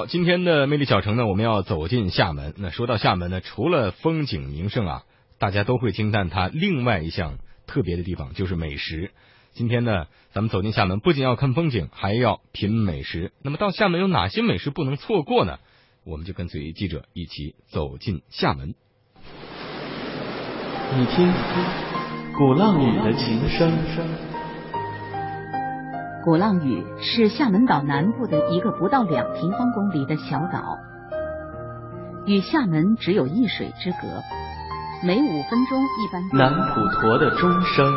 好，今天的魅力小城呢，我们要走进厦门。那说到厦门呢，除了风景名胜啊，大家都会惊叹它另外一项特别的地方就是美食。今天呢，咱们走进厦门，不仅要看风景，还要品美食。那么到厦门有哪些美食不能错过呢？我们就跟随记者一起走进厦门。你听，鼓浪屿的琴声。鼓浪屿是厦门岛南部的一个不到2平方公里的小岛，与厦门只有一水之隔。每5分钟一班南普陀的钟声。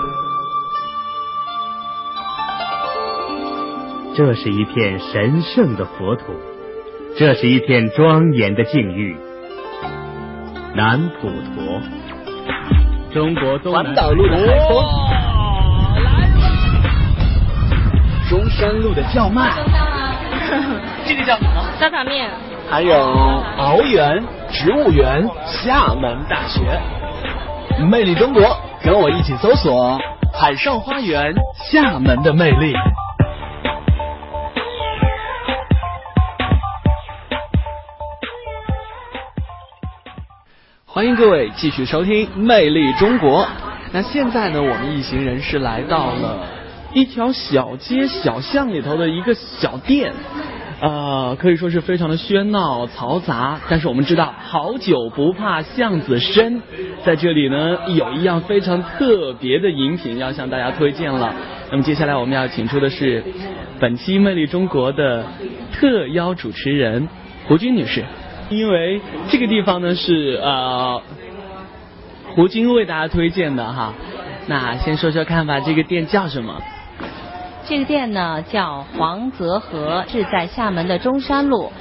这是一片神圣的佛土，这是一片庄严的境遇。南普陀，中国东南岛路的海风，中山路的叫卖，这个叫什么？沙茶面。还有鳌园、植物园、厦门大学。魅力中国，跟我一起搜索海上花园，厦门的魅力。欢迎各位继续收听《魅力中国》。那现在呢，我们一行人是来到了一条小街小巷里头的一个小店，可以说是非常的喧闹嘈杂。但是我们知道，好酒不怕巷子深，在这里呢有一样非常特别的饮品要向大家推荐了。那么接下来我们要请出的是本期《魅力中国》的特邀主持人胡军女士。因为这个地方呢是胡军为大家推荐的哈，那先说说看吧，这个店叫什么？这个店呢叫黄泽和，是在厦门的中山路。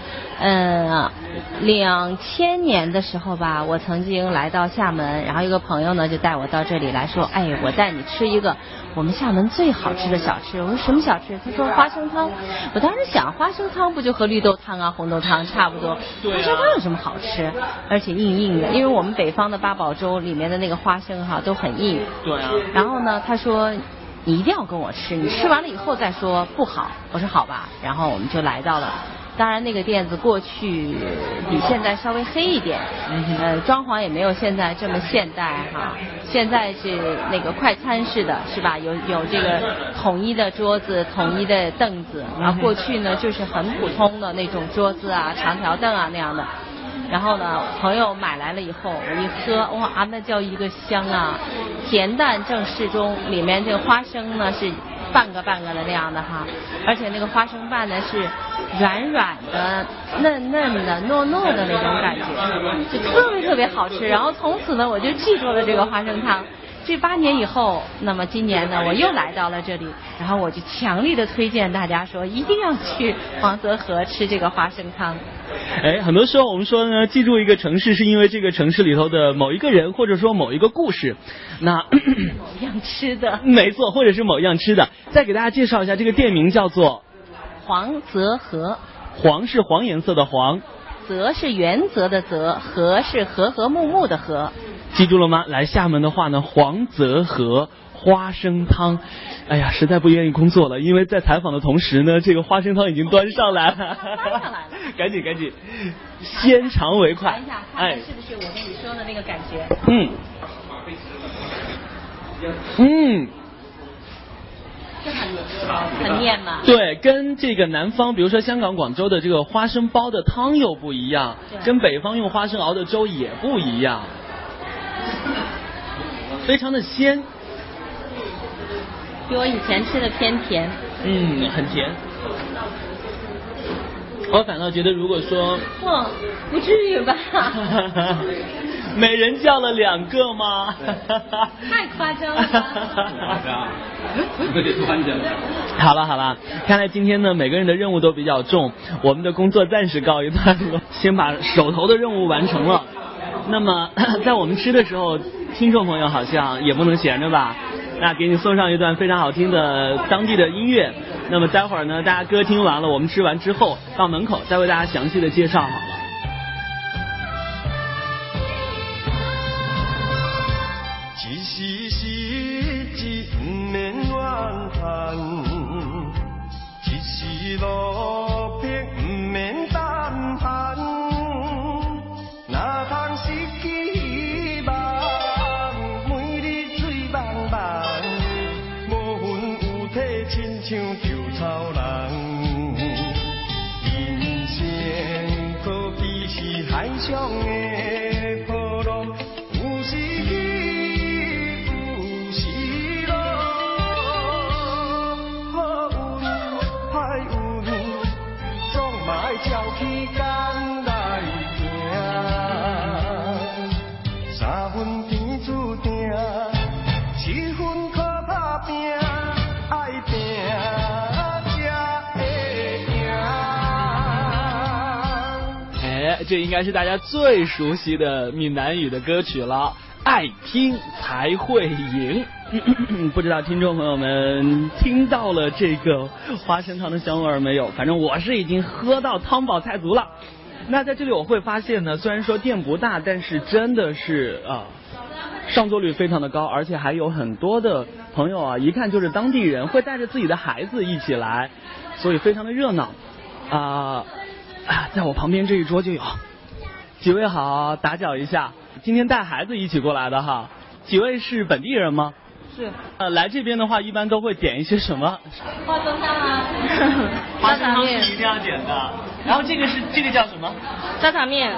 2000年的时候吧，我曾经来到厦门，然后一个朋友呢就带我到这里来说，哎，我带你吃一个我们厦门最好吃的小吃。我说什么小吃？他说花生汤。我当时想，花生汤不就和绿豆汤啊、红豆汤差不多，花生汤有什么好吃？而且硬硬的，因为我们北方的八宝粥里面的那个花生哈都很硬。对啊。然后呢，他说，你一定要跟我吃，你吃完了以后再说不好。我说好吧，然后我们就来到了。当然那个店子过去比现在稍微黑一点，装潢也没有现在这么现代哈，现在是那个快餐式的，是吧？有这个统一的桌子、统一的凳子，然后过去呢就是很普通的那种桌子啊、长条凳啊那样的。然后呢，朋友买来了以后，我一喝，哇，那叫一个香啊！甜淡正适中，里面这个花生呢是半个的那样的哈，而且那个花生瓣呢是软软的、嫩嫩的、糯糯的那种感觉，就特别好吃。然后从此呢，我就记住了这个花生汤。这8年以后，那么今年呢，我又来到了这里，然后我就强力的推荐大家说，一定要去黄泽和吃这个花生汤。哎，很多时候我们说呢，记住一个城市是因为这个城市里头的某一个人，或者说某一个故事，那某样吃的，没错，或者是某样吃的。再给大家介绍一下，这个店名叫做黄泽和。黄是黄颜色的黄，泽是原则的泽，和是和和睦睦的和。记住了吗？来厦门的话呢，黄泽和花生汤，哎呀，实在不愿意工作了，因为在采访的同时呢，这个花生汤已经端上来了，赶紧，先尝为快。看一下，哎，是不是我跟你说的那个感觉？嗯。很面嘛，对，跟这个南方比如说香港、广州的这个花生包的汤又不一样，跟北方用花生熬的粥也不一样，非常的鲜，比我以前吃的偏甜。很甜，我反倒觉得如果说不至于吧每人叫了2个吗？太夸张了好了，看来今天呢每个人的任务都比较重，我们的工作暂时告一段落，先把手头的任务完成了。那么在我们吃的时候，听众朋友好像也不能闲着吧，那给你送上一段非常好听的当地的音乐。那么待会儿呢，大家歌听完了，我们吃完之后到门口再为大家详细的介绍好了。一时路别不免担种的波浪，有时起，有时落，好运歹运，总嘛爱照起工来行。三分天注定，七分靠打拼，爱拼。这应该是大家最熟悉的闽南语的歌曲了，爱听才会赢。不知道听众朋友们听到了这个花生糖的香味没有？反正我是已经喝到汤饱菜足了。那在这里我会发现呢，虽然说店不大，但是真的是上座率非常的高，而且还有很多的朋友啊，一看就是当地人，会带着自己的孩子一起来，所以非常的热闹在我旁边这一桌就有几位，好打搅一下，今天带孩子一起过来的哈，几位是本地人吗？是。来这边的话，一般都会点一些什么？花生汤啊，花生汤是一定要点的。然后这个叫什么？沙茶面。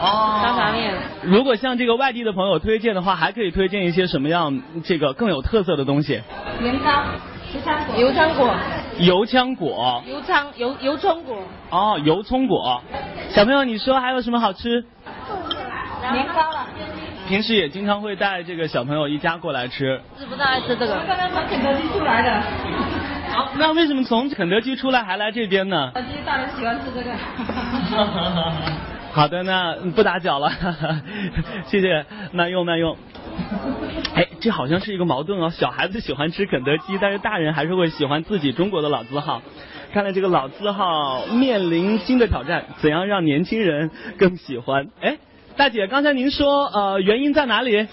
哦，沙茶面。如果像这个外地的朋友推荐的话，还可以推荐一些什么样这个更有特色的东西？盐汤。油枪果，油枪果，油葱果。哦，油葱果。小朋友，你说还有什么好吃？年糕了。平时也经常会带这个小朋友一家过来吃。是不是爱吃这个？刚刚从肯德基出来的。好，那为什么从肯德基出来还来这边呢？肯德基大人喜欢吃这个。好的，那不打搅了，谢谢，慢用慢用。哎，这好像是一个矛盾哦，小孩子喜欢吃肯德基，但是大人还是会喜欢自己中国的老字号。看来这个老字号面临新的挑战，怎样让年轻人更喜欢？哎，大姐，刚才您说原因在哪里？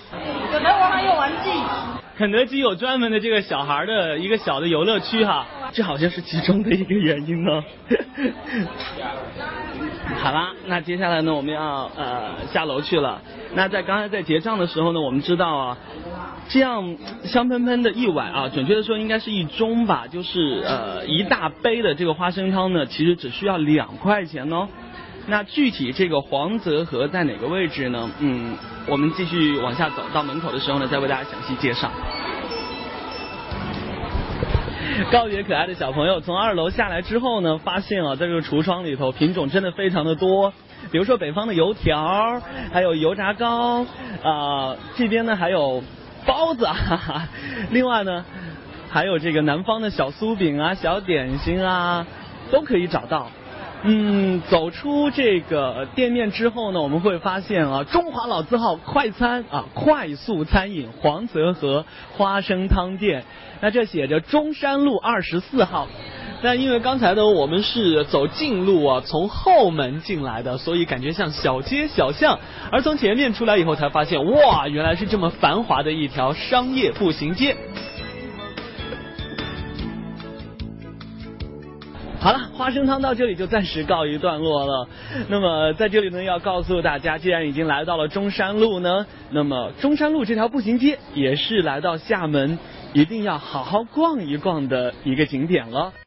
肯德基还有玩具，肯德基有专门的这个小孩的一个小的游乐区哈，这好像是其中的一个原因哦。好啦，那接下来呢，我们要下楼去了。那在刚才在结账的时候呢，我们知道啊，这样香喷喷的一碗啊，准确的说应该是一盅吧，就是一大杯的这个花生汤呢，其实只需要2块钱哦。那具体这个黄泽河在哪个位置呢？我们继续往下走，到门口的时候呢，再为大家详细介绍。告别可爱的小朋友，从2楼下来之后呢，发现啊，在这个橱窗里头品种真的非常的多，比如说北方的油条，还有油炸糕，这边呢还有包子，哈哈，另外呢还有这个南方的小酥饼啊、小点心啊，都可以找到。走出这个店面之后呢，我们会发现啊，中华老字号快餐啊，快速餐饮黄泽河花生汤店。那这写着中山路24号。那因为刚才呢我们是走近路啊，从后门进来的，所以感觉像小街小巷。而从前面出来以后才发现，哇，原来是这么繁华的一条商业步行街。好了，花生汤到这里就暂时告一段落了。那么在这里呢，要告诉大家，既然已经来到了中山路呢，那么中山路这条步行街也是来到厦门一定要好好逛一逛的一个景点了。